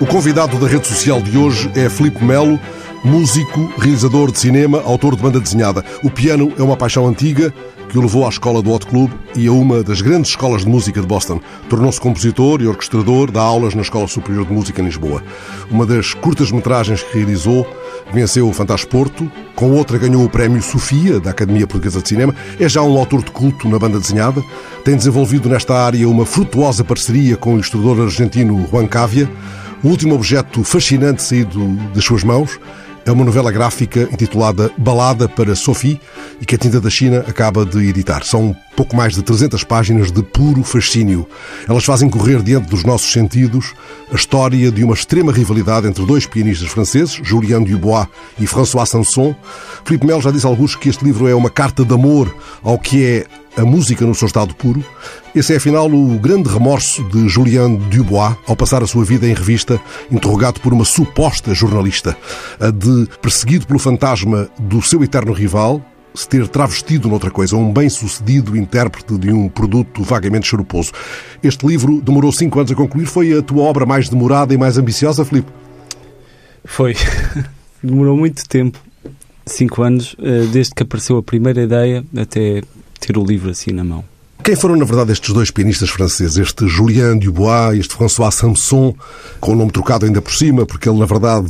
O convidado da rede social de hoje é Filipe Melo, músico, realizador de cinema, autor de banda desenhada. O piano é uma paixão antiga que o levou à escola do Hot Club e a uma das grandes escolas de música de Boston. Tornou-se compositor e orquestrador, dá aulas na Escola Superior de Música em Lisboa. Uma das curtas-metragens que realizou venceu o Fantasporto, com outra ganhou o prémio Sofia, da Academia Portuguesa de Cinema. É já um autor de culto na banda desenhada. Tem desenvolvido nesta área uma frutuosa parceria com o ilustrador argentino Juan Cavia. O último objeto fascinante saído das suas mãos é uma novela gráfica intitulada Balada para Sophie e que a Tinta da China acaba de editar. São pouco mais de 300 páginas de puro fascínio. Elas fazem correr diante dos nossos sentidos a história de uma extrema rivalidade entre dois pianistas franceses, Julien Dubois e François Samson. Filipe Melo já disse a alguns que este livro é uma carta de amor ao que é a música no seu estado puro. Esse é, afinal, o grande remorso de Julien Dubois ao passar a sua vida em revista, interrogado por uma suposta jornalista, a de, perseguido pelo fantasma do seu eterno rival, se ter travestido noutra coisa, um bem-sucedido intérprete de um produto vagamente charuposo. Este livro demorou 5 anos a concluir. Foi a tua obra mais demorada e mais ambiciosa, Filipe? Foi. Demorou muito tempo. 5 anos, desde que apareceu a primeira ideia até ter o livro assim na mão. Quem foram, na verdade, estes dois pianistas franceses? Este Julien Dubois e este François Samson, com o nome trocado ainda por cima, porque ele, na verdade,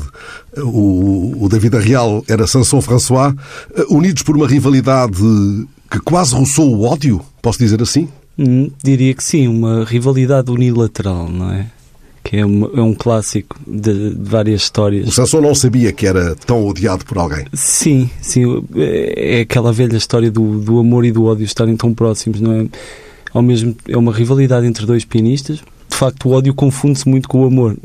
o da vida real era Samson François, unidos por uma rivalidade que quase roçou o ódio, posso dizer assim? Diria que sim, uma rivalidade unilateral, não é? Que é um clássico de várias histórias. O Samson não sabia que era tão odiado por alguém. Sim. É aquela velha história do amor e do ódio estarem tão próximos, não é? É uma rivalidade entre dois pianistas. De facto, o ódio confunde-se muito com o amor.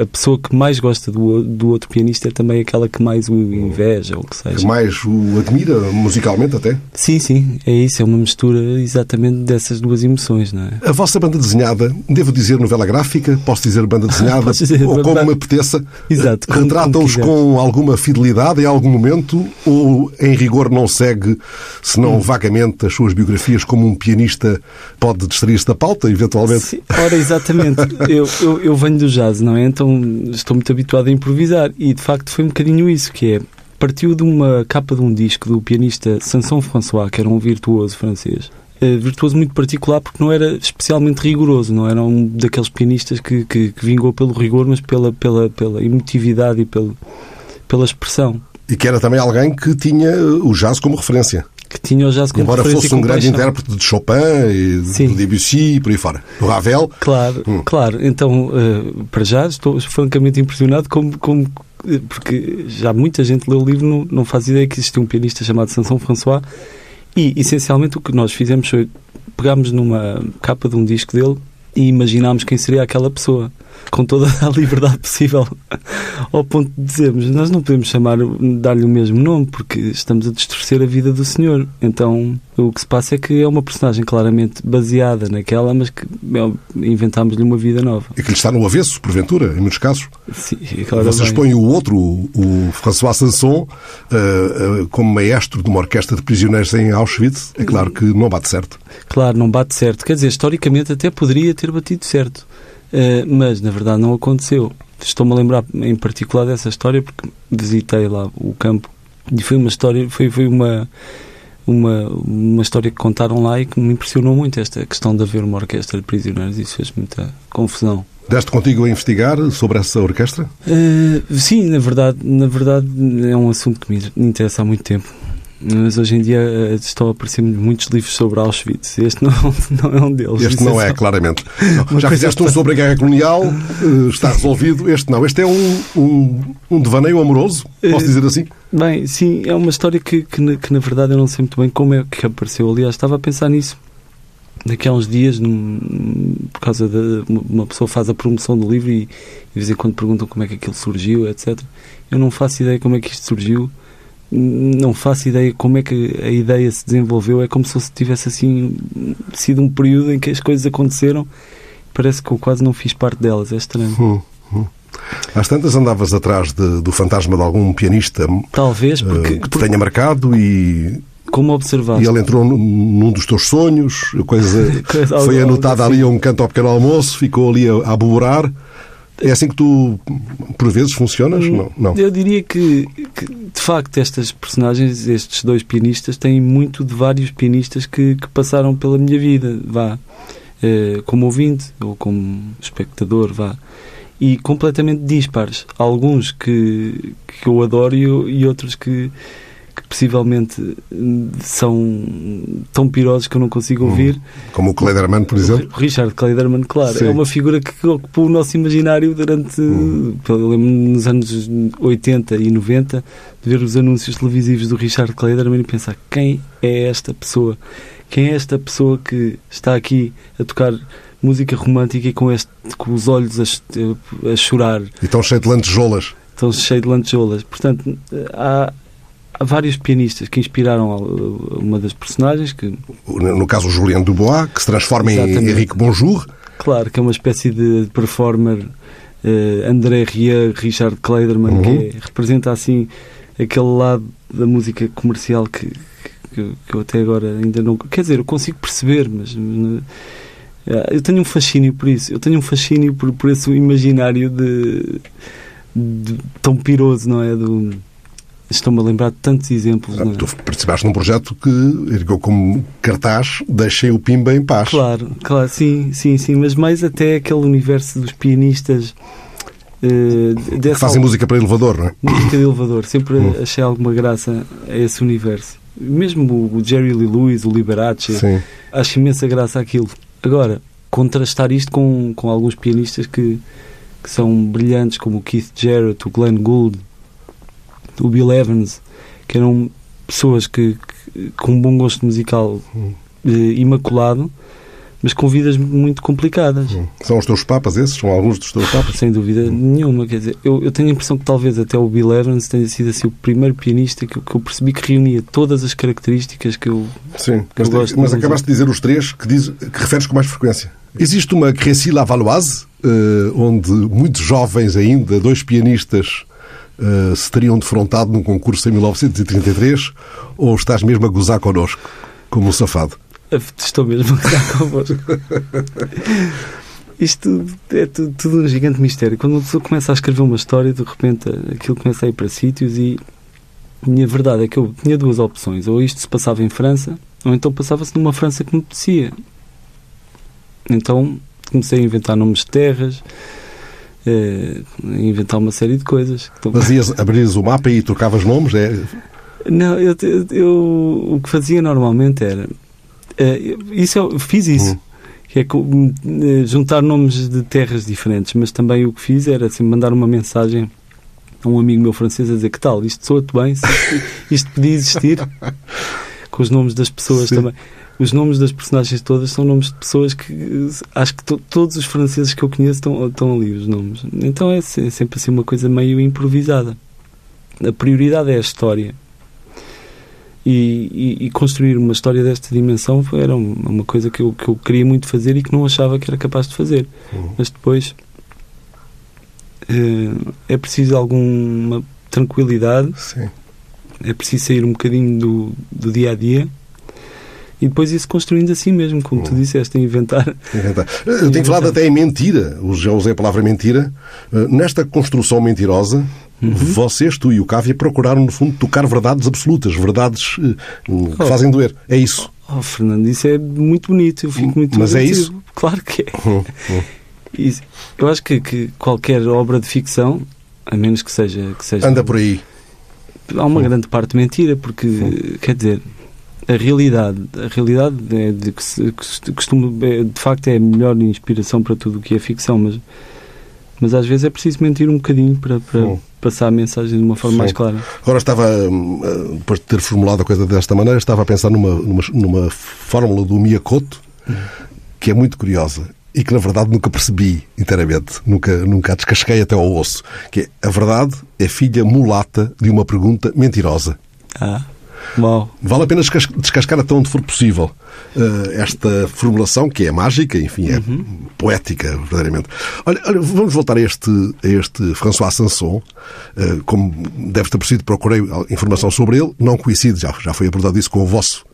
A pessoa que mais gosta do outro pianista é também aquela que mais o inveja, ou o que seja. Que mais o admira, musicalmente até? Sim, é isso. É uma mistura exatamente dessas duas emoções, não é? A vossa banda desenhada, devo dizer novela gráfica, posso dizer banda desenhada, dizer, ou como me apeteça. Exato. Retratam-os com alguma fidelidade em algum momento, ou em rigor não segue, senão vagamente, as suas biografias, como um pianista pode distrair-se da pauta, eventualmente? Sim. Ora, exatamente. Exatamente. Eu venho do jazz, não é? Então estou muito habituado a improvisar e, de facto, foi um bocadinho isso que é. Partiu de uma capa de um disco do pianista Samson François, que era um virtuoso francês. Virtuoso muito particular porque não era especialmente rigoroso, não era um daqueles pianistas que vingou pelo rigor, mas pela emotividade e pela expressão. E que era também alguém que tinha o jazz como referência. Que tinha o jazz como embora fosse um grande intérprete de Chopin, e de Debussy e por aí fora. Do Ravel. Claro. Então, para já, estou francamente impressionado porque já muita gente leu o livro, não faz ideia que existia um pianista chamado Samson François e, essencialmente, o que nós fizemos foi pegámos numa capa de um disco dele e imaginámos quem seria aquela pessoa, com toda a liberdade possível, ao ponto de dizermos, nós não podemos dar-lhe o mesmo nome, porque estamos a distorcer a vida do senhor. Então, o que se passa é que é uma personagem claramente baseada naquela, mas que inventámos-lhe uma vida nova. E que lhe está no avesso, porventura, em muitos casos. Sim, claramente. Vocês põem o outro, o François Samson, como maestro de uma orquestra de prisioneiros em Auschwitz. É claro que não bate certo. Claro, não bate certo. Quer dizer, historicamente até poderia ter batido certo. Mas, na verdade, não aconteceu. Estou-me a lembrar, em particular, dessa história porque visitei lá o campo e foi uma história, foi uma história que contaram lá e que me impressionou muito, esta questão de haver uma orquestra de prisioneiros. Isso fez muita confusão. Deste contigo a investigar sobre essa orquestra? Sim, na verdade é um assunto que me interessa há muito tempo. Mas hoje em dia estão a aparecer muitos livros sobre Auschwitz. Este não é um deles. Este não é, claramente. Não. Já fizeste um sobre a guerra colonial, está resolvido. Este não. Este é um devaneio amoroso, posso dizer assim? Bem, sim, é uma história que na verdade eu não sei muito bem como é que apareceu. Aliás, estava a pensar nisso. Daqui a uns dias, por causa de uma pessoa faz a promoção do livro e de vez em quando perguntam como é que aquilo surgiu, etc. Eu não faço ideia como é que isto surgiu. Não faço ideia como é que a ideia se desenvolveu. É como se tivesse assim sido um período em que as coisas aconteceram. Parece que eu quase não fiz parte delas. É estranho. Às tantas andavas atrás do fantasma de algum pianista, talvez, que te tenha marcado e... Como observaste? E ele entrou num dos teus sonhos. Coisa foi anotada assim. Ali a um canto ao pequeno almoço. Ficou ali a aborar. É assim que tu, por vezes, funcionas? Não. Eu diria que, de facto, estas personagens, estes dois pianistas, têm muito de vários pianistas que passaram pela minha vida, vá, como ouvinte ou como espectador, vá, e completamente dispares. Alguns que eu adoro e outros que possivelmente são tão pirosos que eu não consigo ouvir. Como o Clayderman, por exemplo? O Richard Clayderman, claro. Sim. É uma figura que ocupou o nosso imaginário durante... Eu lembro-me nos anos 80 e 90 de ver os anúncios televisivos do Richard Clayderman e pensar, quem é esta pessoa? Quem é esta pessoa que está aqui a tocar música romântica e com os olhos a chorar? E tão cheio de lantejoulas. Portanto, há vários pianistas que inspiraram uma das personagens. No caso, o Julien Dubois, que se transforma em Enrique Bonjour. Claro, que é uma espécie de performer André Rieu, Richard Clayderman, que representa assim aquele lado da música comercial que eu até agora ainda não... Quer dizer, eu consigo perceber, mas... Eu tenho um fascínio por isso. Eu tenho um fascínio por esse imaginário de tão piroso, não é? Estou-me a lembrar de tantos exemplos. Não é? Tu participaste num projeto que ergueu como cartaz Deixem o Pimba em Paz. Claro, sim. Mas mais até aquele universo dos pianistas... que fazem música para elevador, não é? Música de elevador. Sempre achei alguma graça a esse universo. Mesmo o Jerry Lee Lewis, o Liberace. Sim. Acho imensa graça aquilo. Agora, contrastar isto com alguns pianistas que são brilhantes, como o Keith Jarrett, o Glenn Gould, o Bill Evans, que eram pessoas que com um bom gosto musical imaculado, mas com vidas muito complicadas. São os teus papas esses? São alguns dos teus papas? Sem dúvida nenhuma. Quer dizer, eu tenho a impressão que talvez até o Bill Evans tenha sido assim o primeiro pianista que eu percebi que reunia todas as características que eu, sim, que mas eu gosto. Mas acabaste de dizer os três que referes com mais frequência. Existe uma Crécy Lavalloise, onde muitos jovens ainda, dois pianistas, se teriam defrontado num concurso em 1933, ou estás mesmo a gozar connosco, como um safado? Estou mesmo a gozar convosco. Isto é tudo um gigante mistério. Quando uma pessoa começa a escrever uma história, de repente aquilo começa a ir para sítios e a minha verdade é que eu tinha duas opções. Ou isto se passava em França, ou então passava-se numa França que me apetecia. Então comecei a inventar nomes de terras, inventar uma série de coisas. Mas abrias o mapa e trocavas nomes? É? Não, eu o que fazia normalmente era... Fiz isso. Que é juntar nomes de terras diferentes, mas também o que fiz era assim, mandar uma mensagem a um amigo meu francês a dizer que tal, isto soa-te bem, isto podia existir, com os nomes das pessoas. Sim. Também. Os nomes das personagens todas são nomes de pessoas que... Acho que todos os franceses que eu conheço estão ali os nomes. Então é sempre assim uma coisa meio improvisada. A prioridade é a história. E construir uma história desta dimensão era uma coisa que eu queria muito fazer e que não achava que era capaz de fazer. Mas depois... É preciso alguma tranquilidade. Sim. É preciso sair um bocadinho do dia-a-dia. E depois isso construindo assim mesmo, como tu disseste, inventar. Eu tenho falado até em mentira, já usei a palavra mentira. Nesta construção mentirosa, vocês, tu e o Cavia, procuraram, no fundo, tocar verdades absolutas, verdades que fazem doer. É isso. Fernando, isso é muito bonito. Eu fico muito... Mas divertido. É isso? Claro que é. Isso. Eu acho que qualquer obra de ficção, a menos que seja... Anda por aí. Há uma grande parte de mentira, porque, quer dizer... A realidade é de que costumo, de facto, é a melhor inspiração para tudo o que é ficção, mas às vezes é preciso mentir um bocadinho para passar a mensagem de uma forma mais clara. Agora estava, depois de ter formulado a coisa desta maneira, estava a pensar numa fórmula do Mia Couto, que é muito curiosa e que, na verdade, nunca percebi inteiramente, nunca a descasquei até ao osso, que é: a verdade é filha mulata de uma pergunta mentirosa. Mal. Vale a pena descascar até onde for possível esta formulação, que é mágica, enfim, é poética, verdadeiramente. Olha, vamos voltar a este François Samson. Como deve ter percebido, procurei informação sobre ele, não conhecido, já foi abordado isso com o vosso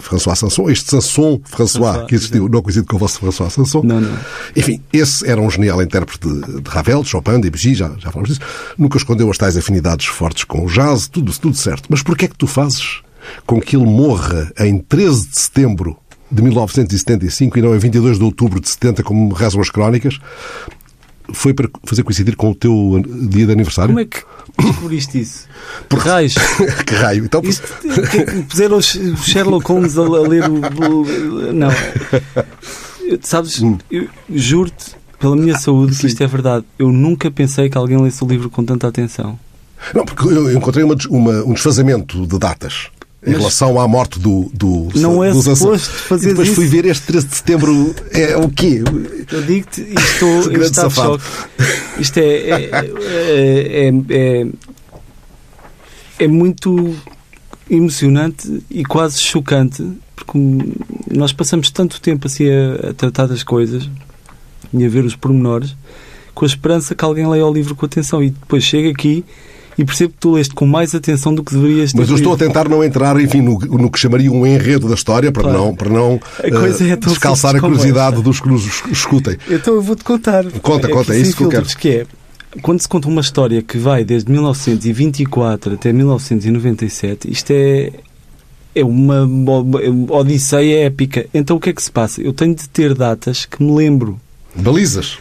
François Samson, este Samson François que existiu, não conhecido com o vosso François Samson. Não, não. Enfim, esse era um genial intérprete de Ravel, de Chopin, de Debussy, já falamos disso. Nunca escondeu as tais afinidades fortes com o jazz, tudo certo. Mas porquê é que tu fazes com que ele morra em 13 de setembro de 1975 e não em 22 de outubro de 70, como rezam as crónicas? Foi para fazer coincidir com o teu dia de aniversário? Como é que descobriste isso? Por raios. Que raio. Então, puseram o Sherlock Holmes a ler o... Não. Sabes, eu juro-te, pela minha saúde, que isto é verdade. Eu nunca pensei que alguém lesse o livro com tanta atenção. Não, porque eu encontrei um desfazamento de datas. Em relação à morte do Não é suposto fazer isso. Depois fui ver este 13 de setembro. É o quê? Eu digo-te, isto choque. Isto é muito emocionante e quase chocante, porque nós passamos tanto tempo assim a tratar das coisas e a ver os pormenores, com a esperança que alguém leia o livro com atenção, e depois chega aqui e percebo que tu leste com mais atenção do que deverias ter. Mas eu estou a tentar não entrar, enfim, no que chamaria um enredo da história, para claro. não descalçar a curiosidade dos que nos escutem. Então eu vou-te contar. Conta, é isso que eu quero. Que é, quando se conta uma história que vai desde 1924 até 1997, isto é uma odisseia épica. Então o que é que se passa? Eu tenho de ter datas que me lembro. Balizas.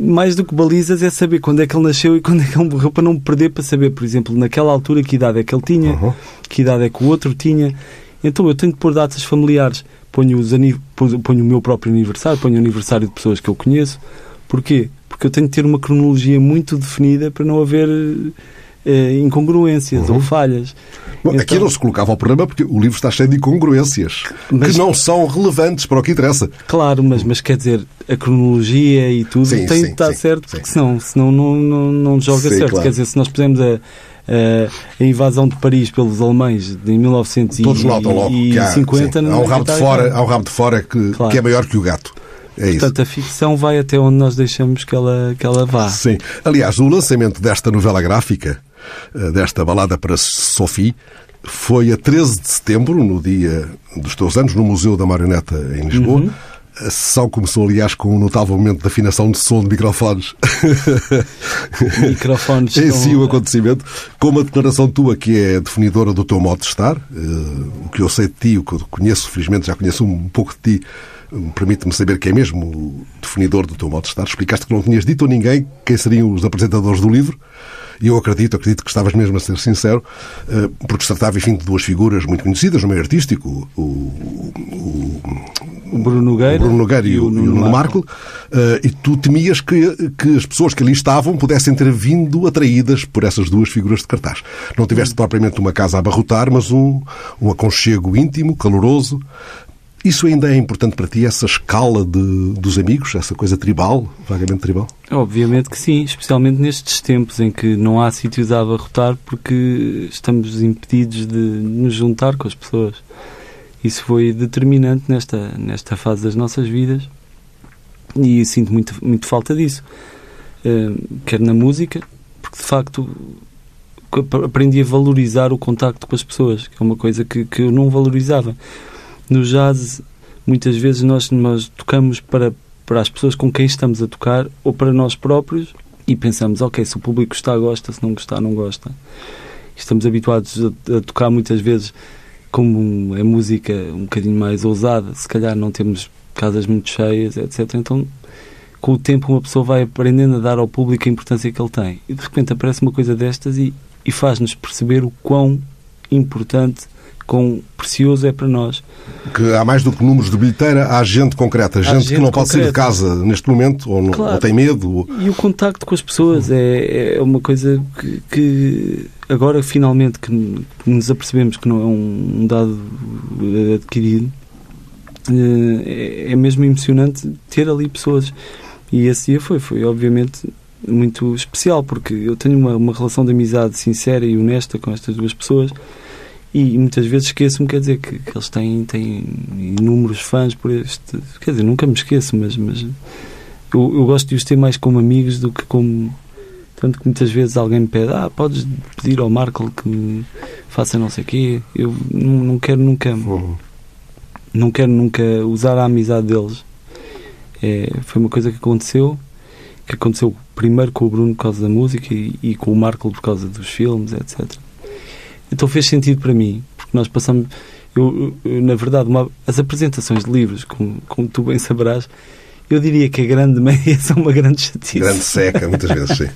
Mais do que balizas é saber quando é que ele nasceu e quando é que ele morreu, para não me perder, para saber, por exemplo, naquela altura que idade é que ele tinha, uhum. Que idade é que o outro tinha. Então eu tenho de pôr datas familiares. Ponho o meu próprio aniversário, ponho o aniversário de pessoas que eu conheço. Porquê? Porque eu tenho de ter uma cronologia muito definida para não haver incongruências ou falhas. Bom, então... Aqui não se colocava o problema porque o livro está cheio de incongruências que não são relevantes para o que interessa. Claro, mas quer dizer, a cronologia e tudo tem de estar certo, porque senão não joga certo. Claro. Quer dizer, se nós pusermos a invasão de Paris pelos alemães em 1950... Todos notam logo que há um rabo de fora que é maior que o gato. É isso. Portanto, a ficção vai até onde nós deixamos que ela vá. Sim. Aliás, o lançamento desta novela gráfica, desta Balada para Sophie, foi a 13 de setembro, no dia dos teus anos, no Museu da Marioneta, em Lisboa. Uhum. A sessão começou, aliás, com um notável momento de afinação de som de microfones. Microfones. É sim o acontecimento. Com uma declaração tua que é definidora do teu modo de estar. O que eu sei de ti, o que eu conheço, felizmente já conheço um pouco de ti, permite-me saber que é mesmo o definidor do teu modo de estar. Explicaste que não tinhas dito a ninguém quem seriam os apresentadores do livro. E eu acredito que estavas mesmo a ser sincero, porque se tratava, enfim, de duas figuras muito conhecidas no meio artístico, o Bruno Nogueira e o Nuno Marco. E tu temias que as pessoas que ali estavam pudessem ter vindo atraídas por essas duas figuras de cartaz. Não tiveste propriamente uma casa a abarrotar, mas um aconchego íntimo, caloroso. Isso ainda é importante para ti, essa escala dos amigos, essa coisa tribal, vagamente tribal? Obviamente que sim, especialmente nestes tempos em que não há sítios a abarrotar porque estamos impedidos de nos juntar com as pessoas. Isso foi determinante nesta fase das nossas vidas e sinto muito, muito falta disso. Quer na música, porque de facto aprendi a valorizar o contacto com as pessoas, que é uma coisa que eu não valorizava. No jazz, muitas vezes nós tocamos para as pessoas com quem estamos a tocar ou para nós próprios e pensamos, ok, se o público gostar, gosta, se não gostar, não gosta. Estamos habituados a tocar muitas vezes como a música um bocadinho mais ousada, se calhar não temos casas muito cheias, etc. Então, com o tempo, uma pessoa vai aprendendo a dar ao público a importância que ele tem. E, de repente, aparece uma coisa destas e faz-nos perceber o quão importante... quão precioso é para nós. Que há mais do que números de bilheteira, há gente concreta, gente que não pode sair de casa neste momento, ou, claro. Ou tem medo. Ou... E o contacto com as pessoas é uma coisa que agora finalmente que nos apercebemos que não é um dado adquirido, é mesmo emocionante ter ali pessoas. E esse dia foi obviamente muito especial, porque eu tenho uma relação de amizade sincera e honesta com estas duas pessoas. E muitas vezes esqueço-me, quer dizer, que eles têm inúmeros fãs por este... Quer dizer, nunca me esqueço, mas eu gosto de os ter mais como amigos do que como... Tanto que muitas vezes alguém me pede, podes pedir ao Marco que faça não sei o quê. Eu não quero nunca não quero nunca usar a amizade deles. Foi uma coisa que aconteceu, primeiro com o Bruno por causa da música e com o Marco por causa dos filmes, etc. Então fez sentido para mim, porque nós passamos... Eu, na verdade, as apresentações de livros, como tu bem saberás, eu diria que a grande maioria são uma grande chatice. Grande seca, muitas vezes, sim.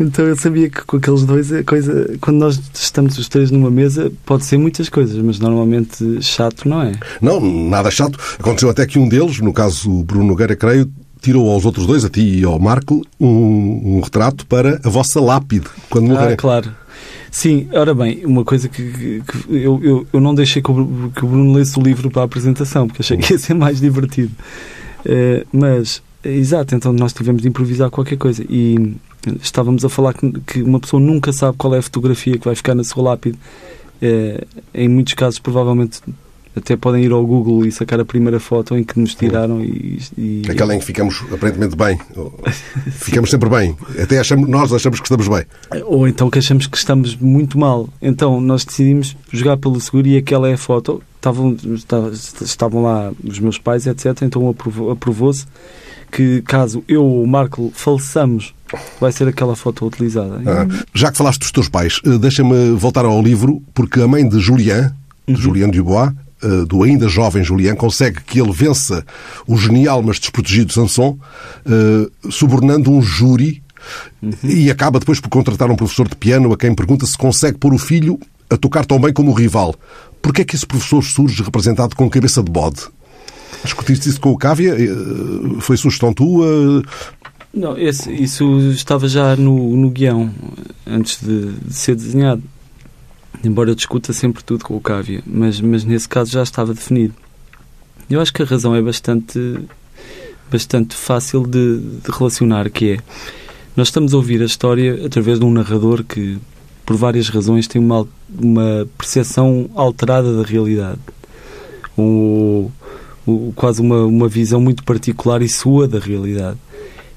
Então eu sabia que com aqueles dois a coisa, quando nós estamos os três numa mesa, pode ser muitas coisas, mas normalmente chato não é. Não, nada chato. Aconteceu até que um deles, no caso o Bruno Nogueira, creio, tirou aos outros dois, a ti e ao Marco, um retrato para a vossa lápide quando morrerem. Ah, claro. Sim, ora bem, uma coisa que eu não deixei que o Bruno lesse o livro para a apresentação, porque achei que ia ser mais divertido. Mas, exato, então nós tivemos de improvisar qualquer coisa. E estávamos a falar que uma pessoa nunca sabe qual é a fotografia que vai ficar na sua lápide. Em muitos casos, provavelmente, até podem ir ao Google e sacar a primeira foto em que nos tiraram. Aquela em que ficamos aparentemente bem. Ficamos sempre bem. Até nós achamos que estamos bem. Ou então que achamos que estamos muito mal. Então nós decidimos jogar pelo seguro e aquela é a foto. Estavam lá os meus pais, etc. Então aprovou-se que caso eu ou o Marco faleçamos, vai ser aquela foto utilizada. Já que falaste dos teus pais, deixa-me voltar ao livro, porque a mãe de Julien Dubois, do ainda jovem Julien, consegue que ele vença o genial mas desprotegido Samson, subornando um júri, e acaba depois por contratar um professor de piano a quem pergunta se consegue pôr o filho a tocar tão bem como o rival. Porquê é que esse professor surge representado com cabeça de bode? Discutiste isso com o Cavia? Foi sugestão tua? Não, isso estava já no guião, antes de ser desenhado. Embora eu discuta sempre tudo com o Cavia, mas nesse caso já estava definido. Eu acho que a razão é bastante fácil de relacionar, que é... Nós estamos a ouvir a história através de um narrador que, por várias razões, tem uma percepção alterada da realidade. Quase uma visão muito particular e sua da realidade.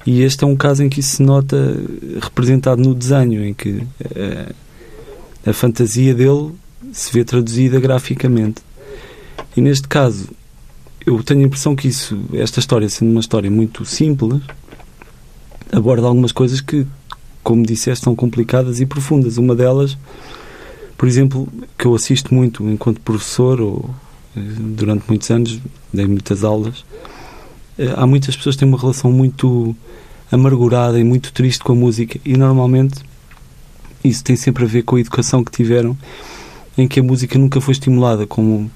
E este é um caso em que isso se nota representado no desenho, em que... a fantasia dele se vê traduzida graficamente. E neste caso, eu tenho a impressão que esta história, sendo uma história muito simples, aborda algumas coisas que, como disseste, são complicadas e profundas. Uma delas, por exemplo, que eu assisto muito enquanto professor, ou durante muitos anos, dei muitas aulas, há muitas pessoas que têm uma relação muito amargurada e muito triste com a música, e normalmente... Isso tem sempre a ver com a educação que tiveram, em que a música nunca foi estimulada como...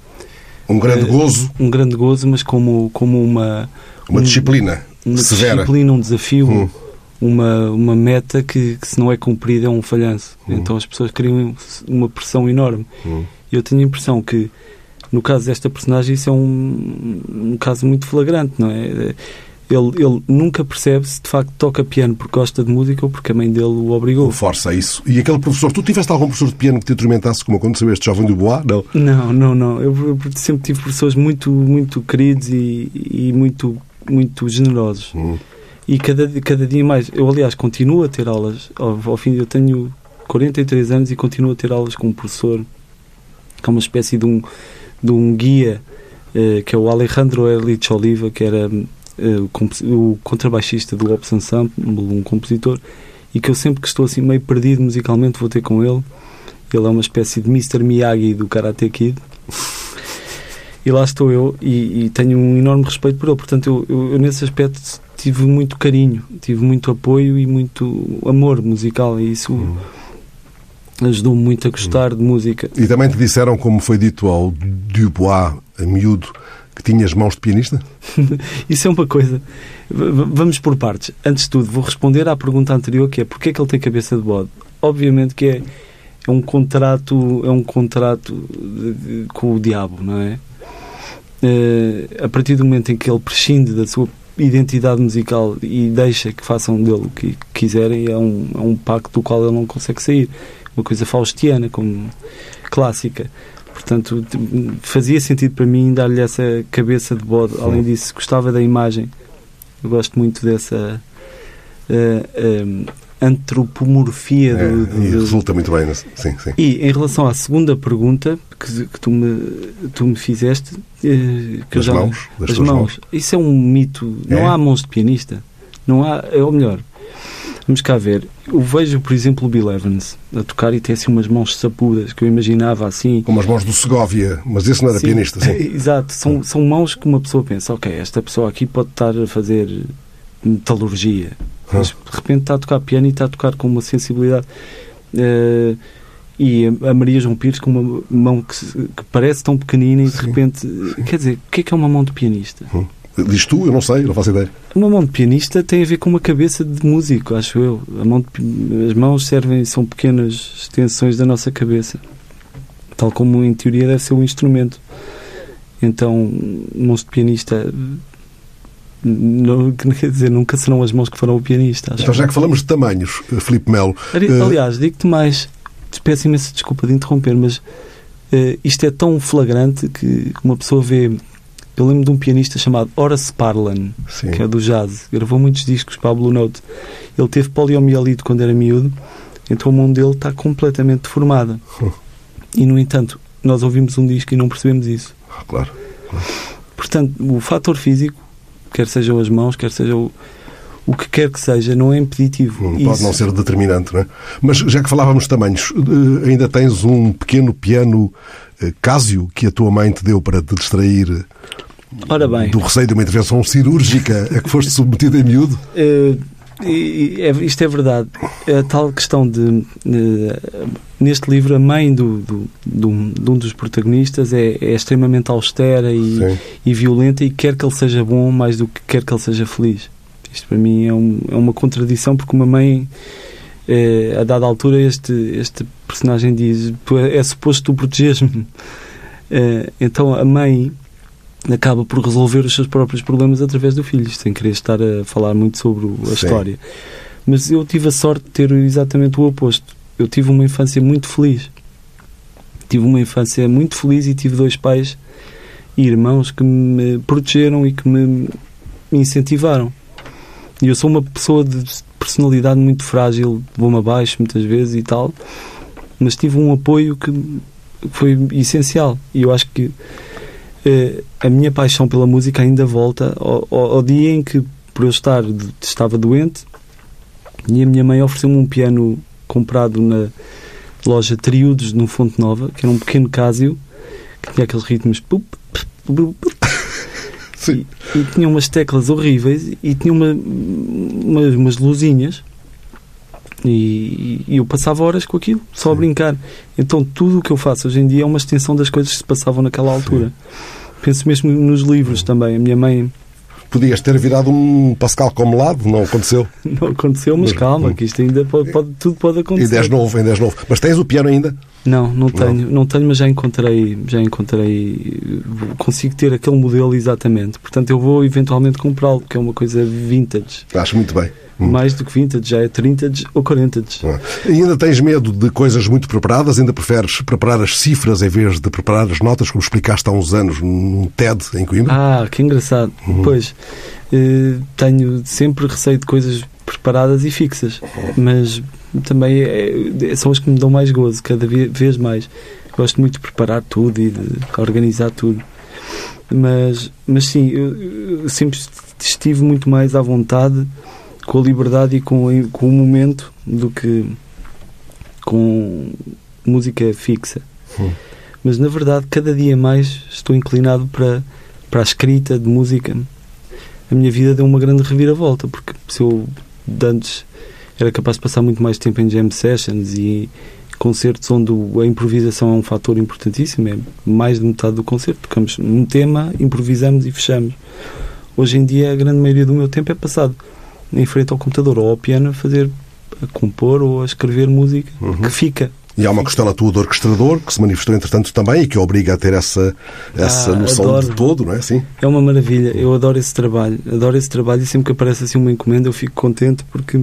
um grande gozo. Um grande gozo, mas como uma... uma disciplina severa. Uma disciplina, um desafio, uma meta que se não é cumprida é um falhanço. Então as pessoas criam uma pressão enorme. Eu tenho a impressão que, no caso desta personagem, isso é um caso muito flagrante, não é? Ele nunca percebe se de facto toca piano porque gosta de música ou porque a mãe dele o obrigou. Força a isso. E aquele professor, tu tiveste algum professor de piano que te atormentasse como aconteceu este jovem Dubois? Não. Não. Eu sempre tive professores muito, muito queridos e muito, muito generosos. E cada dia mais. Eu, aliás, continuo a ter aulas. Ao fim, eu tenho 43 anos e continuo a ter aulas com um professor que é uma espécie de um guia, que é o Alejandro Ehrlich Oliva, que era... o contrabaixista do Ops and Sam, um compositor, e que eu sempre que estou assim meio perdido musicalmente vou ter com ele. Ele é uma espécie de Mr. Miyagi do Karate Kid, e lá estou eu e tenho um enorme respeito por ele. Portanto, eu nesse aspecto tive muito carinho, tive muito apoio e muito amor musical, e isso ajudou-me muito a gostar de música. E também te disseram, como foi dito ao Dubois a miúdo, que tinhas mãos de pianista? Isso é uma coisa... Vamos por partes. Antes de tudo, vou responder à pergunta anterior, que é porque é que ele tem cabeça de bode? Obviamente que é um contrato, com o diabo, não é? A partir do momento em que ele prescinde da sua identidade musical e deixa que façam dele o que quiserem, é um pacto do qual ele não consegue sair. Uma coisa faustiana, como clássica. Portanto, fazia sentido para mim dar-lhe essa cabeça de bode. Além disso, gostava da imagem. Eu gosto muito dessa antropomorfia... E resulta muito bem, sim, sim. E em relação à segunda pergunta que tu me fizeste... Das mãos. Isso é um mito. É. Não há mãos de pianista. Não há, ou melhor, vamos cá ver. Eu vejo, por exemplo, o Bill Evans a tocar e tem assim umas mãos sapudas que eu imaginava assim... Como as mãos do Segovia, mas esse não era pianista. Sim. Exato. São mãos que uma pessoa pensa, ok, esta pessoa aqui pode estar a fazer metalurgia... Mas de repente está a tocar piano e está a tocar com uma sensibilidade. E a Maria João Pires com uma mão que parece tão pequenina e de repente... Sim. Quer dizer, o que é uma mão de pianista? Diz tu? Eu não sei, não faço ideia. Uma mão de pianista tem a ver com uma cabeça de músico, acho eu. As mãos são pequenas extensões da nossa cabeça. Tal como, em teoria, deve ser um instrumento. Então, mãos de pianista... Não, quer dizer, nunca serão as mãos que farão o pianista. Então, já que falamos de tamanhos, Filipe Melo... Aliás, digo-te mais, peço imensa desculpa de interromper, mas isto é tão flagrante que uma pessoa vê... Eu lembro de um pianista chamado Horace Parlan, sim, que é do jazz, gravou muitos discos para a Blue Note. Ele teve poliomielite quando era miúdo, então a mão dele está completamente deformada. E, no entanto, nós ouvimos um disco e não percebemos isso. Claro. Portanto, o fator físico, quer sejam as mãos, quer seja o que quer que seja, não é impeditivo. Pode não ser determinante, não é? Mas já que falávamos de tamanhos, ainda tens um pequeno piano Casio que a tua mãe te deu para te distrair. Ora bem, do receio de uma intervenção cirúrgica a que foste submetido em miúdo? Isto é verdade. A tal questão de... Neste livro, a mãe de um dos protagonistas é extremamente austera e violenta e quer que ele seja bom mais do que quer que ele seja feliz. Isto, para mim, é uma contradição, porque uma mãe, a dada altura, este personagem diz: é suposto tu proteges-me. Então, a mãe acaba por resolver os seus próprios problemas através do filho, sem querer estar a falar muito sobre a história. Mas eu tive a sorte de ter exatamente o oposto. Eu tive uma infância muito feliz. E tive dois pais e irmãos que me protegeram e que me incentivaram. E eu sou uma pessoa de personalidade muito frágil, vou-me abaixo muitas vezes e tal, mas tive um apoio que foi essencial. E eu acho que a minha paixão pela música ainda volta ao dia em que, por eu estava doente, e a minha mãe ofereceu-me um piano comprado na loja Triudos, no Fonte Nova, que era um pequeno Casio, que tinha aqueles ritmos e tinha umas teclas horríveis e tinha umas luzinhas e eu passava horas com aquilo, só a brincar. Então tudo o que eu faço hoje em dia é uma extensão das coisas que se passavam naquela altura. Penso mesmo nos livros também. A minha mãe... Podias ter virado um Pascal Comelado, não aconteceu? Não aconteceu, mas calma, que isto ainda tudo pode acontecer. Em 10 novo. Mas tens o piano ainda? Não tenho, mas já encontrei, consigo ter aquele modelo exatamente. Portanto, eu vou eventualmente comprá-lo, porque é uma coisa vintage. Acho muito bem. Mais do que vintage, já é 30 ou 40. E ainda tens medo de coisas muito preparadas? Ainda preferes preparar as cifras em vez de preparar as notas, como explicaste há uns anos num TED em Coimbra? Ah, que engraçado. Pois, tenho sempre receio de coisas preparadas e fixas, mas também são as que me dão mais gozo, cada vez mais. Gosto muito de preparar tudo e de organizar tudo. Mas sim, eu sempre estive muito mais à vontade com a liberdade e com o momento do que com música fixa. Mas, na verdade, cada dia mais estou inclinado para a escrita de música. A minha vida deu uma grande reviravolta, porque se eu de antes era capaz de passar muito mais tempo em jam sessions e concertos onde a improvisação é um fator importantíssimo, é mais de metade do concerto, tocamos um tema, improvisamos e fechamos. Hoje em dia, a grande maioria do meu tempo é passado em frente ao computador ou ao piano a compor ou a escrever música que fica. E há uma questão na tua de orquestrador que se manifestou entretanto também e que obriga a ter essa noção de todo, não é assim? É uma maravilha, eu adoro esse trabalho e sempre que aparece assim uma encomenda eu fico contente porque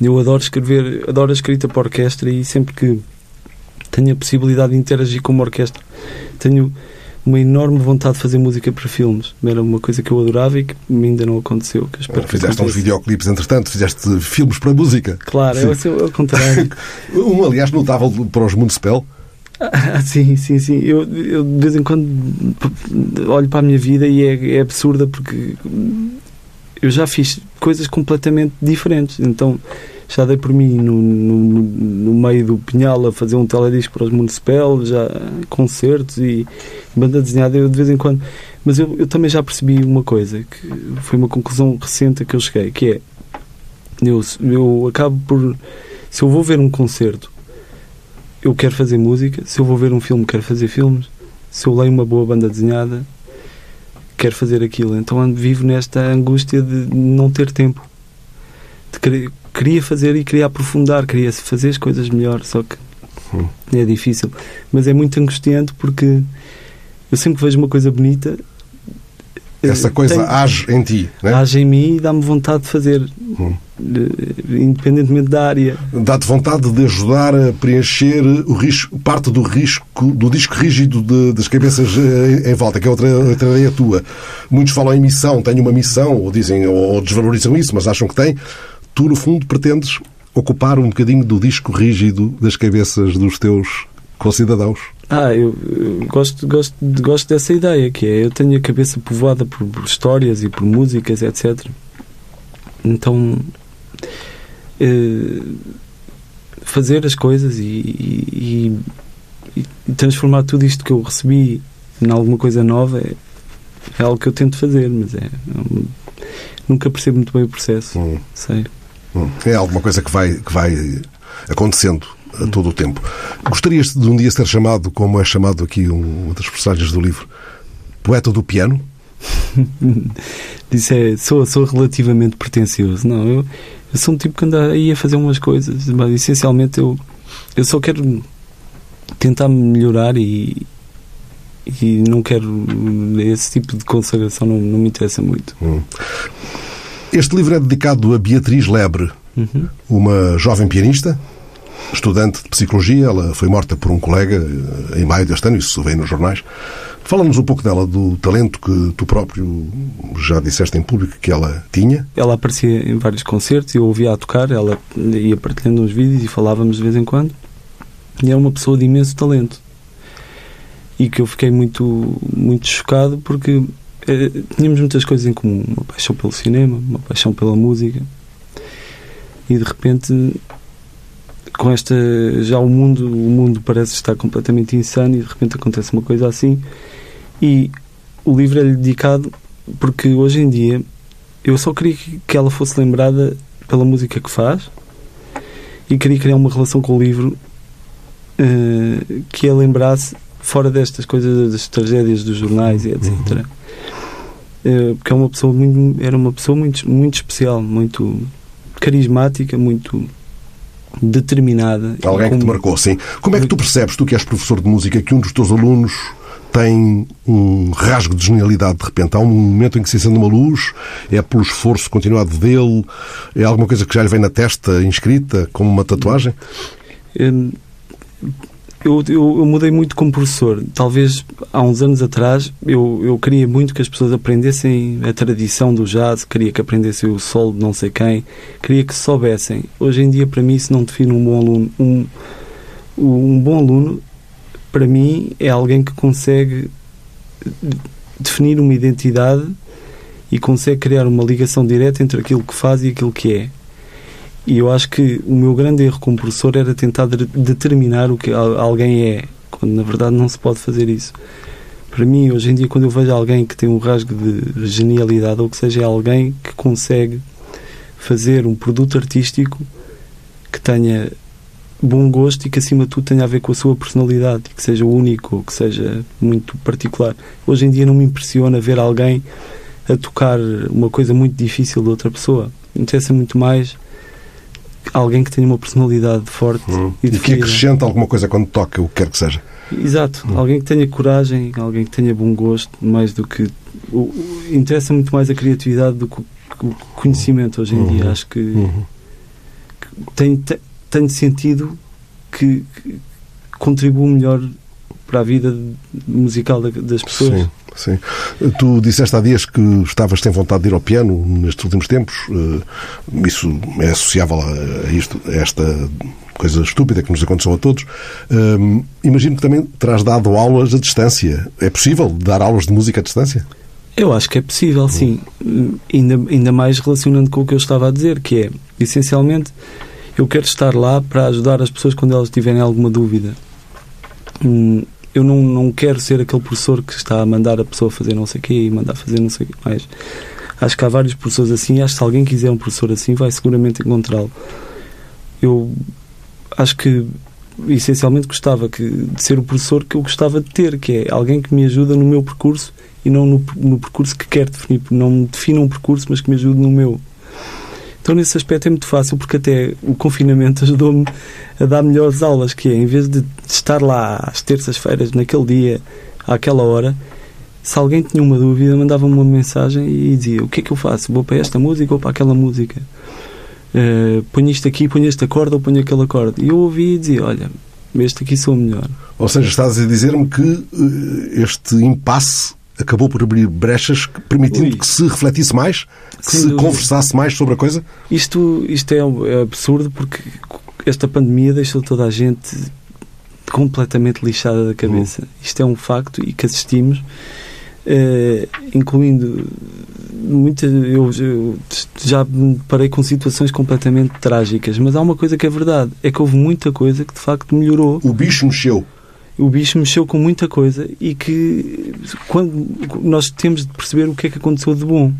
eu adoro escrever, adoro a escrita para a orquestra e sempre que tenho a possibilidade de interagir com uma orquestra tenho uma enorme vontade de fazer música para filmes. Era uma coisa que eu adorava e que ainda não aconteceu. Que espero fizeste que uns videoclipes, entretanto, fizeste filmes para música. Claro, é o contrário. Um, aliás, notável para os Municipal. Ah, sim. Eu de vez em quando olho para a minha vida e é absurda, porque eu já fiz coisas completamente diferentes. Então já dei por mim no meio do Pinhal a fazer um teledisco para os Municipal, já concertos e banda desenhada, eu de vez em quando. Mas eu também já percebi uma coisa, que foi uma conclusão recente a que eu cheguei, que é, eu acabo por, se eu vou ver um concerto, eu quero fazer música, se eu vou ver um filme, quero fazer filmes, se eu leio uma boa banda desenhada, quero fazer aquilo. Então vivo nesta angústia de não ter tempo, de queria fazer e queria aprofundar, queria fazer as coisas melhor, só que é difícil. Mas é muito angustiante, porque eu sempre que vejo uma coisa bonita, essa coisa age em ti, né? Age em mim e dá-me vontade de fazer, independentemente da área. Dá-te vontade de ajudar a preencher o risco, parte do risco do disco rígido das cabeças em volta, que é outra ideia tua. Muitos falam em missão, têm uma missão, ou dizem, ou desvalorizam isso, mas acham que têm. Tu, no fundo, pretendes ocupar um bocadinho do disco rígido das cabeças dos teus concidadãos. Eu gosto dessa ideia, que é, eu tenho a cabeça povoada por histórias e por músicas, etc. Então, fazer as coisas e transformar tudo isto que eu recebi em alguma coisa nova é algo que eu tento fazer, mas nunca percebo muito bem o processo. Sei. É alguma coisa que vai acontecendo a todo o tempo. Gostarias de um dia ser chamado, como é chamado aqui um dos personagens do livro, poeta do piano? Sou relativamente pretencioso. Não, eu sou um tipo que anda aí a fazer umas coisas, mas essencialmente eu só quero tentar melhorar e não quero esse tipo de consagração, não me interessa muito. Este livro é dedicado a Beatriz Lebre, uma jovem pianista, estudante de psicologia. Ela foi morta por um colega em maio deste ano, isso veio nos jornais. Fala-nos um pouco dela, do talento que tu próprio já disseste em público que ela tinha. Ela aparecia em vários concertos, eu ouvia-a tocar, ela ia partilhando uns vídeos e falávamos de vez em quando, e era uma pessoa de imenso talento, e que eu fiquei muito, muito chocado, porque tínhamos muitas coisas em comum, uma paixão pelo cinema, uma paixão pela música, e de repente, com esta, já o mundo parece estar completamente insano, e de repente acontece uma coisa assim. E o livro é-lhe dedicado porque hoje em dia eu só queria que ela fosse lembrada pela música que faz, e queria criar uma relação com o livro que a lembrasse fora destas coisas, das tragédias dos jornais e etc. Porque é uma pessoa muito, era uma pessoa muito, muito especial, muito carismática, muito determinada. Alguém que te marcou, sim. Como é que tu percebes, tu que és professor de música, que um dos teus alunos tem um rasgo de genialidade de repente? Há um momento em que se acende uma luz? É pelo esforço continuado dele? É alguma coisa que já lhe vem na testa, inscrita, como uma tatuagem? Eu mudei muito como professor. Talvez há uns anos atrás eu queria muito que as pessoas aprendessem a tradição do jazz, queria que aprendessem o solo de não sei quem, queria que soubessem. Hoje em dia, para mim, isso não define um bom aluno. Um bom aluno, para mim, é alguém que consegue definir uma identidade e consegue criar uma ligação direta entre aquilo que faz e aquilo que é. E eu acho que o meu grande erro como professor era tentar determinar o que alguém é, quando na verdade não se pode fazer isso. Para mim, hoje em dia, quando eu vejo alguém que tem um rasgo de genialidade, ou que seja, é alguém que consegue fazer um produto artístico que tenha bom gosto e que, acima de tudo, tenha a ver com a sua personalidade, que seja único, que seja muito particular. Hoje em dia não me impressiona ver alguém a tocar uma coisa muito difícil de outra pessoa. Me interessa muito mais alguém que tenha uma personalidade forte e que acrescente alguma coisa quando toca, o que quer que seja. Exato. Alguém que tenha coragem, alguém que tenha bom gosto, mais do que... Interessa muito mais a criatividade do que o conhecimento hoje em dia. Acho que tem sentido que contribua melhor para a vida musical das pessoas. Sim. Sim. Tu disseste há dias que estavas sem vontade de ir ao piano nestes últimos tempos. Isso é associável a isto, a esta coisa estúpida que nos aconteceu a todos. Imagino que também terás dado aulas à distância. É possível dar aulas de música à distância? Eu acho que é possível, sim. Ainda mais relacionando com o que eu estava a dizer, que é, essencialmente, eu quero estar lá para ajudar as pessoas quando elas tiverem alguma dúvida. Eu não quero ser aquele professor que está a mandar a pessoa fazer não sei o quê e mandar fazer não sei o quê mais. Acho que há vários professores assim. Acho que se alguém quiser um professor assim, vai seguramente encontrá-lo. Eu acho que, essencialmente, gostava de ser o professor que eu gostava de ter, que é alguém que me ajuda no meu percurso e não no percurso que quero definir. Não me defina um percurso, mas que me ajude no meu. Então, nesse aspecto é muito fácil, porque até o confinamento ajudou-me a dar melhores aulas, que é, em vez de estar lá às terças-feiras, naquele dia, àquela hora, se alguém tinha uma dúvida, mandava-me uma mensagem e dizia: o que é que eu faço? Vou para esta música ou para aquela música? Ponho isto aqui, ponho este acorde ou ponho aquele acorde? E eu ouvi e dizia: olha, este aqui sou o melhor. Ou seja, estás a dizer-me que este impasse acabou por abrir brechas permitindo que se refletisse mais, que se conversasse mais sobre a coisa? Isto é absurdo, porque esta pandemia deixou toda a gente completamente lixada da cabeça. Isto é um facto e que assistimos, incluindo muitas... Eu já me parei com situações completamente trágicas, mas há uma coisa que é verdade, é que houve muita coisa que de facto melhorou. O bicho mexeu. O bicho mexeu com muita coisa, e que quando nós temos de perceber o que é que aconteceu de bom,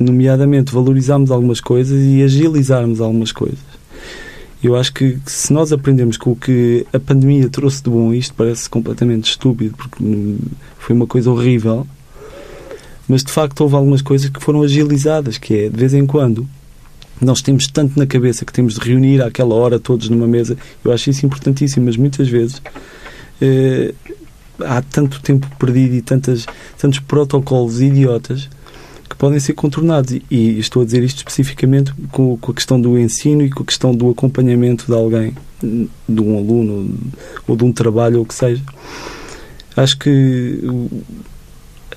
nomeadamente valorizarmos algumas coisas e agilizarmos algumas coisas. Eu acho que se nós aprendemos com o que a pandemia trouxe de bom, isto parece completamente estúpido, porque foi uma coisa horrível, mas de facto houve algumas coisas que foram agilizadas, que é, de vez em quando, nós temos tanto na cabeça que temos de reunir àquela hora todos numa mesa. Eu acho isso importantíssimo, mas muitas vezes há tanto tempo perdido e tantos protocolos idiotas que podem ser contornados, e estou a dizer isto especificamente com a questão do ensino e com a questão do acompanhamento de alguém, de um aluno ou de um trabalho ou o que seja. Acho que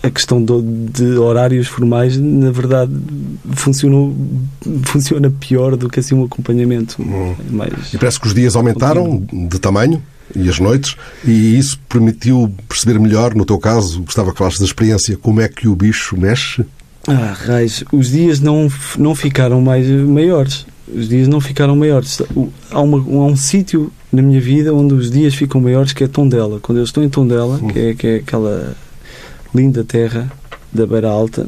a questão de horários formais, na verdade, funciona pior do que assim um acompanhamento. E parece que os dias aumentaram de tamanho e as noites, e isso permitiu perceber melhor, no teu caso, gostava que falasses da experiência, como é que o bicho mexe? Ah, raios, os dias não ficaram mais maiores. Os dias não ficaram maiores. Há um sítio na minha vida onde os dias ficam maiores, que é Tondela. Quando eu estou em Tondela, que é aquela linda terra da Beira Alta,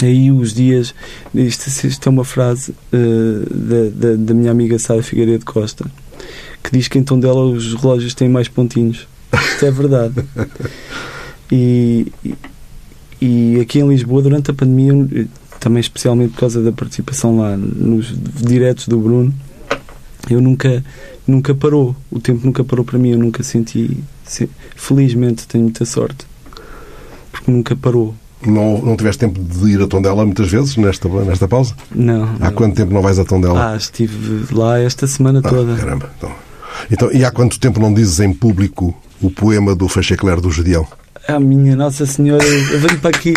aí os dias... Isto é uma frase da minha amiga Sara Figueiredo Costa, que diz que em Tondela os relógios têm mais pontinhos. Isto é verdade. E aqui em Lisboa, durante a pandemia, também especialmente por causa da participação lá nos diretos do Bruno, eu nunca parou. O tempo nunca parou para mim. Eu nunca senti... Felizmente, tenho muita sorte, porque nunca parou. Não tiveste tempo de ir a Tondela muitas vezes nesta pausa? Não. Há quanto tempo não vais a Tondela? Estive lá esta semana toda. Caramba. Então, e há quanto tempo não dizes em público o poema do Feixe Eclair do Gedeão? Ah, minha Nossa Senhora, eu venho para aqui.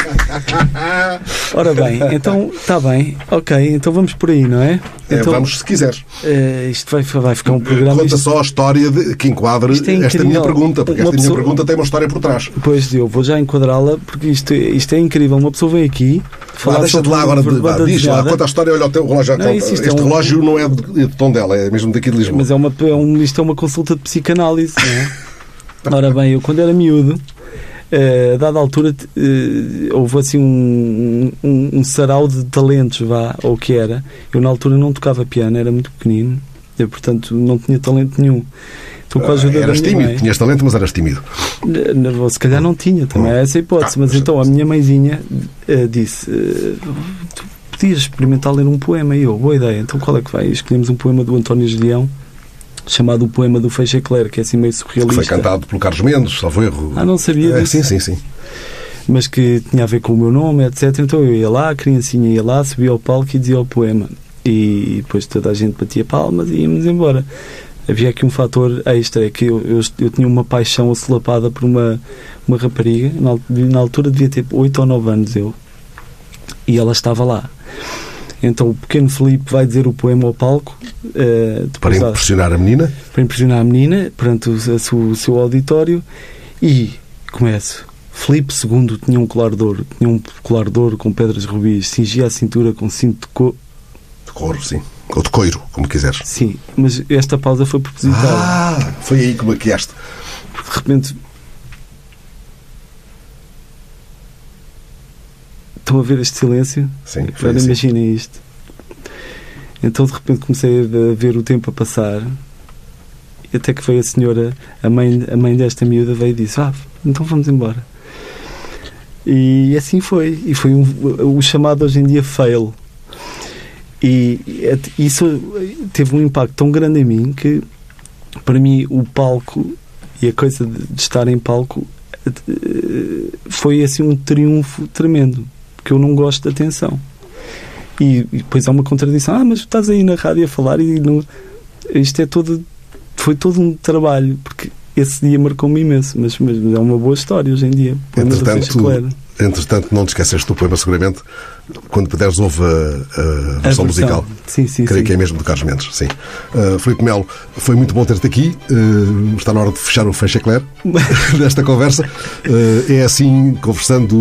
Ora bem, então está bem. Ok, então vamos por aí, não é? Então, vamos, se quiseres. Isto vai ficar um programa... Conta só a história que enquadra esta minha pergunta, porque minha pergunta tem uma história por trás. Pois, eu vou já enquadrá-la, porque isto é incrível. Uma pessoa vem aqui... Deixa de lá agora, diz lá, conta a história, olha o teu relógio. Não, este relógio não é de Tondela, é mesmo daqui de Lisboa. Mas isto é uma consulta de psicanálise, não é? Ora bem, eu quando era miúdo, a dada altura, houve assim um sarau de talentos, ou que era. Eu na altura não tocava piano, era muito pequenino, eu, portanto, não tinha talento nenhum. Então, com a ajuda eras da minha tímido, mãe, tinhas talento, mas eras tímido. Se calhar não tinha, também é essa a hipótese. Mas então a minha mãezinha disse: tu podias experimentar ler um poema. E eu: boa ideia, então qual é que vai? E escolhemos um poema do António Gedeão, chamado O Poema do Feixe Eclair, que é assim meio surrealista. Que foi cantado pelo Carlos Mendes, salvo erro. Não sabia disso. Sim. Mas que tinha a ver com o meu nome, etc. Então eu ia lá, a criancinha ia lá, subia ao palco e dizia o poema. E depois toda a gente batia palmas e íamos embora. havia aqui um fator extra, é que eu tinha uma paixão acelapada por uma rapariga, na altura devia ter 8 ou 9 anos eu, e ela estava lá. Então o pequeno Filipe vai dizer o poema ao palco para impressionar a menina? Para impressionar a menina, perante o seu auditório, e começo. Filipe II tinha um colar de ouro com pedras rubis, cingia a cintura com cinto de couro. De couro, sim. Ou de coiro, como quiseres. Sim, mas esta pausa foi propositada. Ah, foi aí que maquiaste. Porque de repente... Estão a ver este silêncio? Sim, foi assim. Imaginem isto. Então, de repente, comecei a ver o tempo a passar. E até que foi a senhora, a mãe desta miúda, veio e disse, então vamos embora. E assim foi. E foi o chamado, hoje em dia, fail. E isso teve um impacto tão grande em mim que, para mim, o palco e a coisa de estar em palco foi assim um triunfo tremendo, porque eu não gosto de atenção. E depois há uma contradição, mas estás aí na rádio a falar e não... Isto é todo... Foi todo um trabalho, porque esse dia marcou-me imenso, mas é uma boa história hoje em dia. Entretanto, não te esqueceste do poema, seguramente. Quando puderes, ouve a versão musical. Sim, creio que é mesmo do Carlos Mendes. Sim. Filipe Melo, foi muito bom ter-te aqui. Está na hora de fechar o Feixe Eclair desta conversa. É assim, conversando,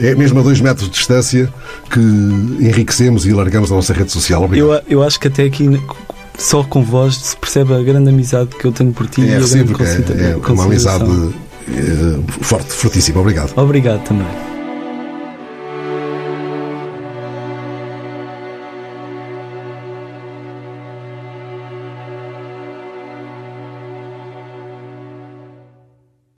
é mesmo a 2 metros de distância, que enriquecemos e largamos a nossa rede social. Obrigado. Eu acho que até aqui... Só com vós se percebe a grande amizade que eu tenho por ti. É uma amizade forte, fortíssima. Obrigado. Obrigado também.